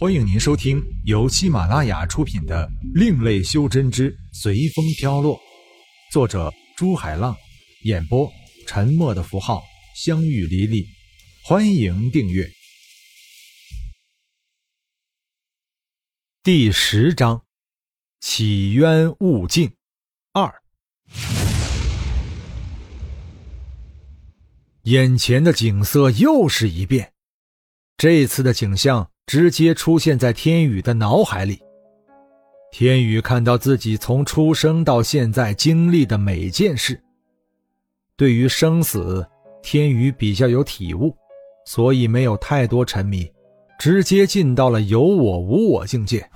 欢迎您收听由喜马拉雅出品的另类修真之随风飘落，作者朱海浪，演播沉默的符号，相遇黎黎，欢迎订阅。第10章，起冤勿敬2。眼前的景色又是一变，这次的景象直接出现在天宇的脑海里。天宇看到自己从出生到现在经历的每件事，对于生死，天宇比较有体悟，所以没有太多沉迷，直接进到了有我无我境界。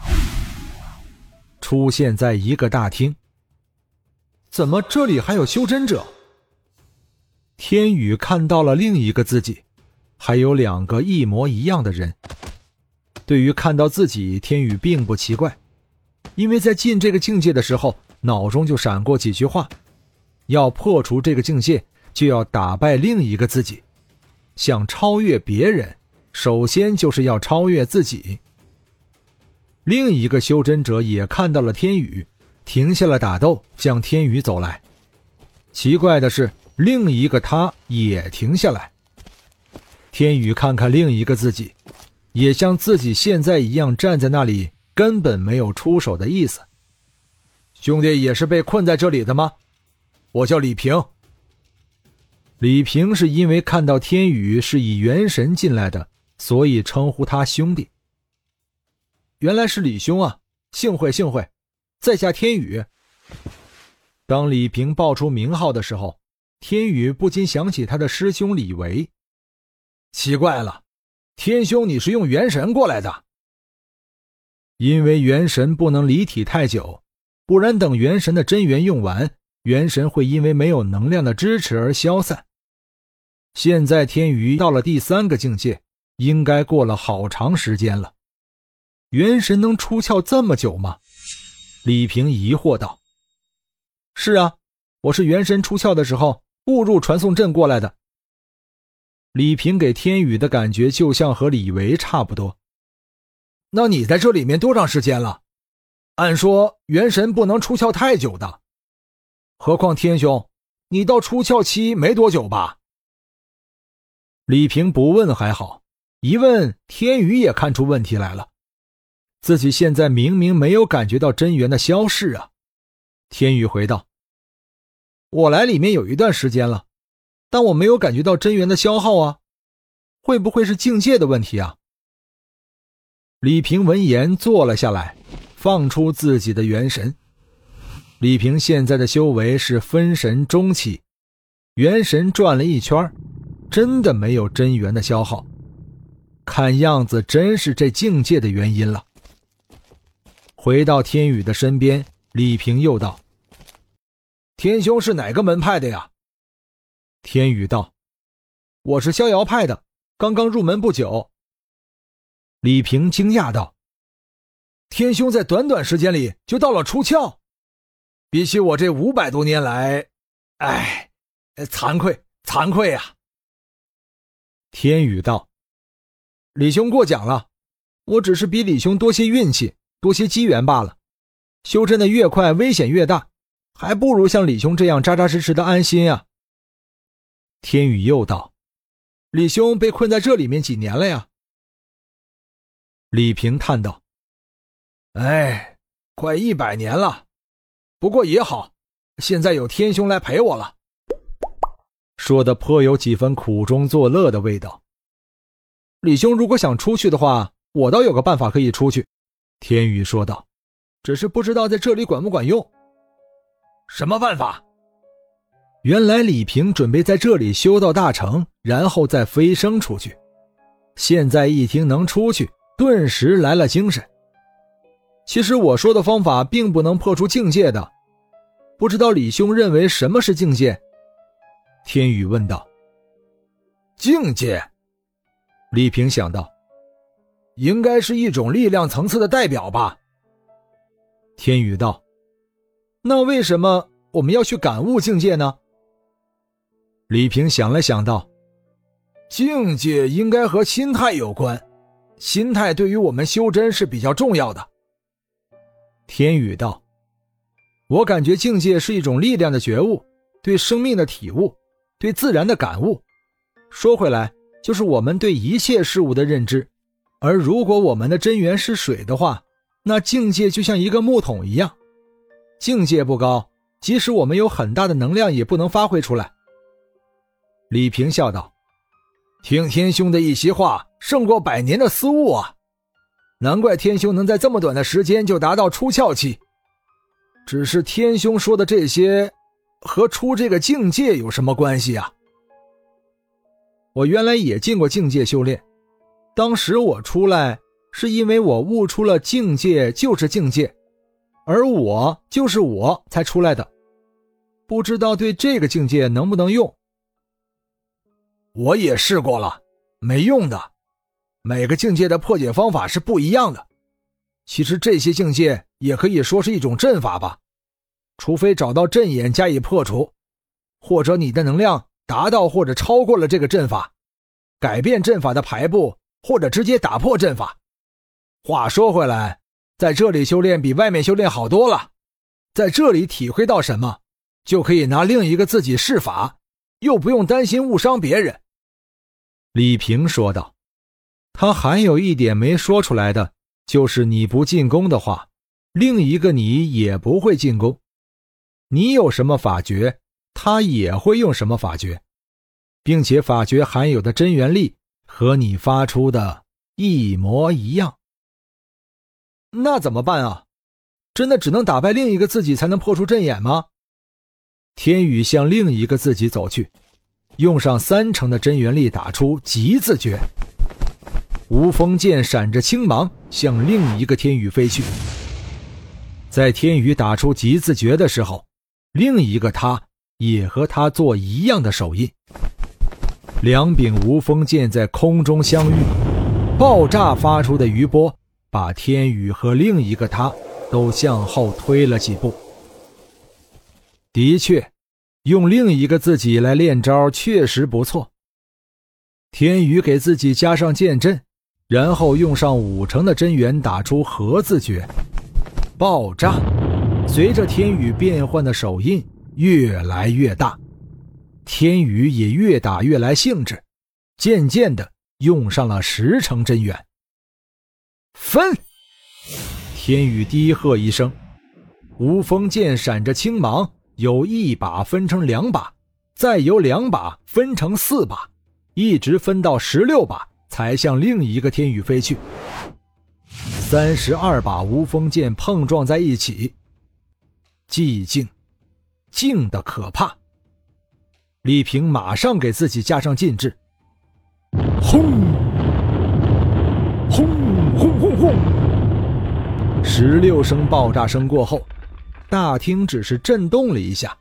出现在一个大厅，怎么这里还有修真者？天宇看到了另一个自己，还有两个一模一样的人。对于看到自己，天宇并不奇怪，因为在进这个境界的时候，脑中就闪过几句话，要破除这个境界，就要打败另一个自己。想超越别人，首先就是要超越自己。另一个修真者也看到了天宇，停下了打斗，向天宇走来。奇怪的是，另一个他也停下来。天宇看看另一个自己，也像自己现在一样站在那里，根本没有出手的意思。兄弟也是被困在这里的吗？我叫李平。李平是因为看到天宇是以元神进来的，所以称呼他兄弟。原来是李兄啊，幸会幸会，在下天宇。当李平报出名号的时候，天宇不禁想起他的师兄李维。奇怪了，天兄你是用元神过来的？因为元神不能离体太久，不然等元神的真元用完，元神会因为没有能量的支持而消散。现在天宇到了第3个境界，应该过了好长时间了。元神能出窍这么久吗？李平疑惑道。是啊，我是元神出窍的时候误入传送阵过来的。李平给天宇的感觉就像和李维差不多。那你在这里面多长时间了？按说元神不能出窍太久的，何况天兄你到出窍期没多久吧？李平不问还好，一问天宇也看出问题来了，自己现在明明没有感觉到真元的消逝啊。天宇回道，我来里面有一段时间了，但我没有感觉到真元的消耗啊，会不会是境界的问题啊？李平闻言坐了下来，放出自己的元神。李平现在的修为是分神中期，元神转了一圈，真的没有真元的消耗，看样子真是这境界的原因了。回到天宇的身边，李平又道，天兄是哪个门派的呀？天宇道，我是逍遥派的，刚刚入门不久。李平惊讶道，天兄在短短时间里就到了出窍？比起我这500多年来，哎，惭愧惭愧啊。天宇道，李兄过奖了，我只是比李兄多些运气，多些机缘罢了，修真的越快危险越大，还不如像李兄这样扎扎实实的安心啊。天宇又道，李兄被困在这里面几年了呀？李平叹道，哎，快100年了，不过也好，现在有天兄来陪我了。说的颇有几分苦中作乐的味道。李兄如果想出去的话，我倒有个办法可以出去。天宇说道，只是不知道在这里管不管用。什么办法？原来李平准备在这里修到大成，然后再飞升出去。现在一听能出去，顿时来了精神。其实我说的方法并不能破除境界的，不知道李兄认为什么是境界？天宇问道。境界？李平想到，应该是一种力量层次的代表吧。天宇道，那为什么我们要去感悟境界呢？李平想了想道，境界应该和心态有关，心态对于我们修真是比较重要的。天宇道：我感觉境界是一种力量的觉悟，对生命的体悟，对自然的感悟。说回来，就是我们对一切事物的认知。而如果我们的真源是水的话，那境界就像一个木桶一样，境界不高，即使我们有很大的能量也不能发挥出来。李平笑道：听天兄的一席话，胜过百年的思悟啊，难怪天兄能在这么短的时间就达到出窍期。只是天兄说的这些和出这个境界有什么关系啊？我原来也进过境界修炼，当时我出来是因为我悟出了境界就是境界，而我就是我才出来的，不知道对这个境界能不能用。我也试过了，没用的，每个境界的破解方法是不一样的。其实这些境界也可以说是一种阵法吧，除非找到阵眼加以破除，或者你的能量达到或者超过了这个阵法，改变阵法的排布，或者直接打破阵法。话说回来，在这里修炼比外面修炼好多了，在这里体会到什么，就可以拿另一个自己试法，又不用担心误伤别人。李平说道。他还有一点没说出来的，就是你不进攻的话，另一个你也不会进攻，你有什么法诀，他也会用什么法诀，并且法诀含有的真元力和你发出的一模一样。那怎么办啊？真的只能打败另一个自己才能破除阵眼吗？天宇向另一个自己走去，用上30%的真元力打出极字诀，无锋剑闪着青芒向另一个天宇飞去。在天宇打出极字诀的时候，另一个他也和他做一样的手印，两柄无锋剑在空中相遇，爆炸发出的余波把天宇和另一个他都向后推了几步。的确，用另一个自己来练招确实不错。天宇给自己加上剑阵，然后用上50%的真元打出合字诀，爆炸随着天宇变换的手印越来越大，天宇也越打越来兴致，渐渐地用上了10%真元。分！天宇低喝一声，无锋剑闪着青芒，有一把分成2把，再由2把分成4把，一直分到16把才向另一个天宇飞去。32把无锋剑碰撞在一起，寂静，静得可怕。李平马上给自己加上禁制，轰！轰轰轰轰！16声爆炸声过后，大厅只是震动了一下。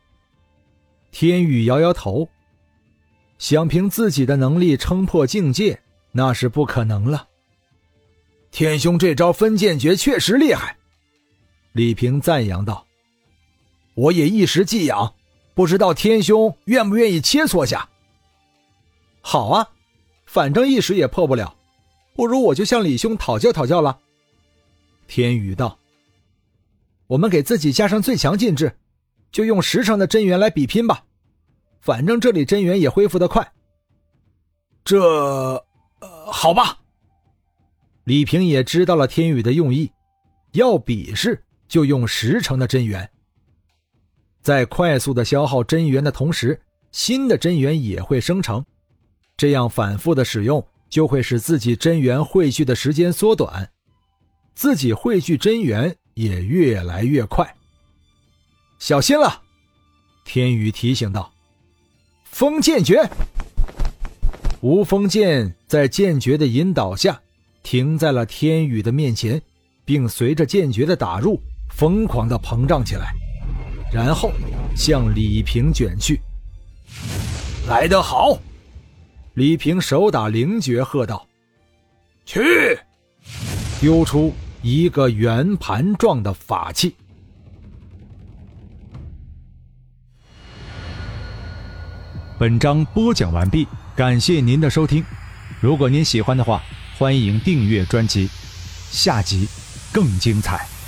天宇摇摇头，想凭自己的能力撑破境界，那是不可能了。天兄这招分剑诀确实厉害，李平赞扬道。我也一时寄养，不知道天兄愿不愿意切磋下。好啊，反正一时也破不了，不如我就向李兄讨教讨教了。天宇道。我们给自己加上最强禁制，就用10%的真元来比拼吧，反正这里真元也恢复得快。这好吧。李平也知道了天宇的用意，要比试就用10%的真元。在快速的消耗真元的同时，新的真元也会生成，这样反复的使用就会使自己真元汇聚的时间缩短，自己汇聚真元也越来越快。小心了，天宇提醒道。风剑诀！无锋剑在剑诀的引导下停在了天宇的面前，并随着剑诀的打入疯狂地膨胀起来，然后向李平卷去。来得好！李平手打灵诀喝道：去！丢出一个圆盘状的法器。本章播讲完毕，感谢您的收听。如果您喜欢的话，欢迎订阅专辑，下集更精彩。